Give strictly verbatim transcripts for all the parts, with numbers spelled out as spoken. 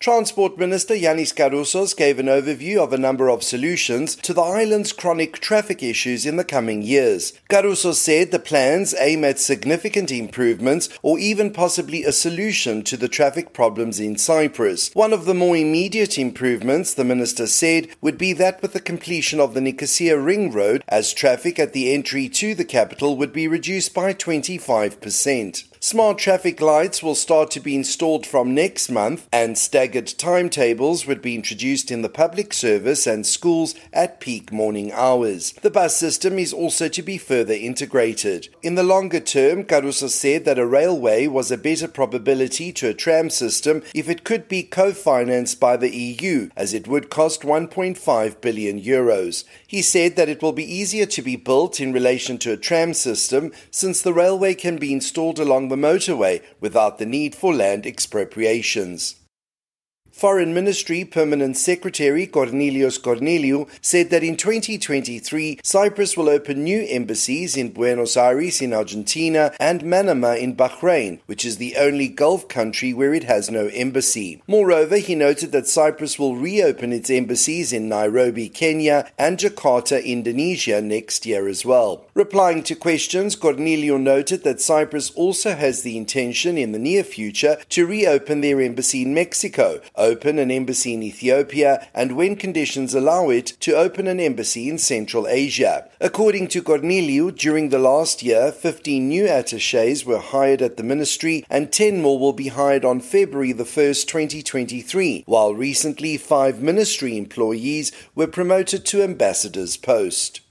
Transport Minister Yiannis Karousos gave an overview of a number of solutions to the island's chronic traffic issues in the coming years. Karousos said the plans aim at significant improvements or even possibly a solution to the traffic problems in Cyprus. One of the more immediate improvements, the minister said, would be that with the completion of the Nicosia Ring Road, as traffic at the entry to the capital would be reduced by twenty-five percent. Smart traffic lights will start to be installed from next month, and staggered timetables would be introduced in the public service and schools at peak morning hours. The bus system is also to be further integrated. In the longer term, Karousos said that a railway was a better probability to a tram system if it could be co-financed by the E U, as it would cost one point five billion euros. He said that it will be easier to be built in relation to a tram system since the railway can be installed along the The motorway without the need for land expropriations. Foreign Ministry Permanent Secretary Cornelius Korneliou said that in twenty twenty-three, Cyprus will open new embassies in Buenos Aires in Argentina and Manama in Bahrain, which is the only Gulf country where it has no embassy. Moreover, he noted that Cyprus will reopen its embassies in Nairobi, Kenya, and Jakarta, Indonesia next year as well. Replying to questions, Korneliou noted that Cyprus also has the intention in the near future to reopen their embassy in Mexico, open an embassy in Ethiopia, and when conditions allow it, to open an embassy in Central Asia. According to Korneliou, during the last year, fifteen new attachés were hired at the ministry and ten more will be hired on February the first, twenty twenty-three, while recently five ministry employees were promoted to ambassador's post.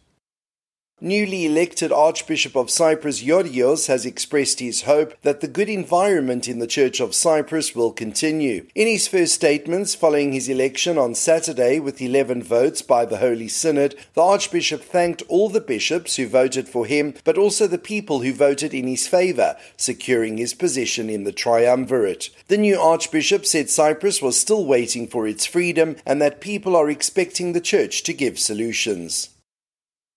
Newly elected Archbishop of Cyprus Georgios has expressed his hope that the good environment in the Church of Cyprus will continue. In his first statements following his election on Saturday with eleven votes by the Holy Synod, the Archbishop thanked all the bishops who voted for him, but also the people who voted in his favour, securing his position in the triumvirate. The new Archbishop said Cyprus was still waiting for its freedom and that people are expecting the Church to give solutions.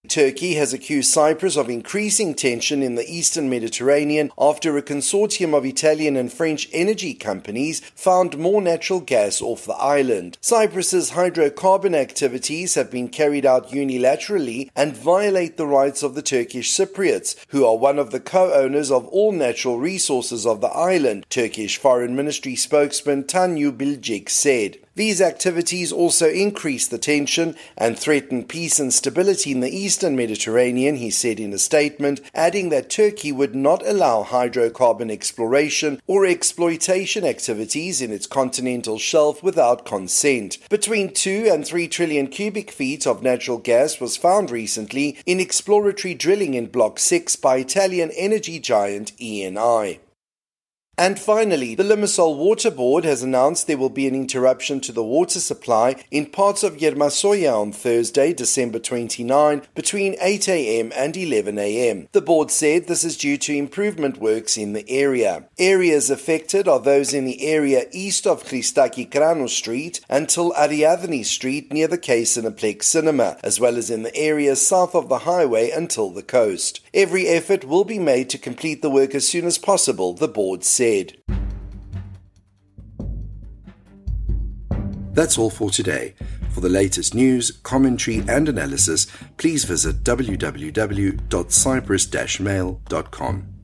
Turkey has accused Cyprus of increasing tension in the Eastern Mediterranean after a consortium of Italian and French energy companies found more natural gas off the island. Cyprus's hydrocarbon activities have been carried out unilaterally and violate the rights of the Turkish Cypriots, who are one of the co-owners of all natural resources of the island, Turkish Foreign Ministry spokesman Tanju Bilgiç said. These activities also increase the tension and threaten peace and stability in the Eastern Mediterranean, he said in a statement, adding that Turkey would not allow hydrocarbon exploration or exploitation activities in its continental shelf without consent. Between two and three trillion cubic feet of natural gas was found recently in exploratory drilling in Block six by Italian energy giant E N I. And finally, the Limassol Water Board has announced there will be an interruption to the water supply in parts of Yermasoya on Thursday, December twenty-ninth, between eight a.m. and eleven a.m. The board said this is due to improvement works in the area. Areas affected are those in the area east of Christaki Krano Street until Ariadne Street near the K-Cineplex cinema, as well as in the area south of the highway until the coast. Every effort will be made to complete the work as soon as possible, the board said. That's all for today. For the latest news, commentary and analysis, please visit w w w dot cyprus dash mail dot com.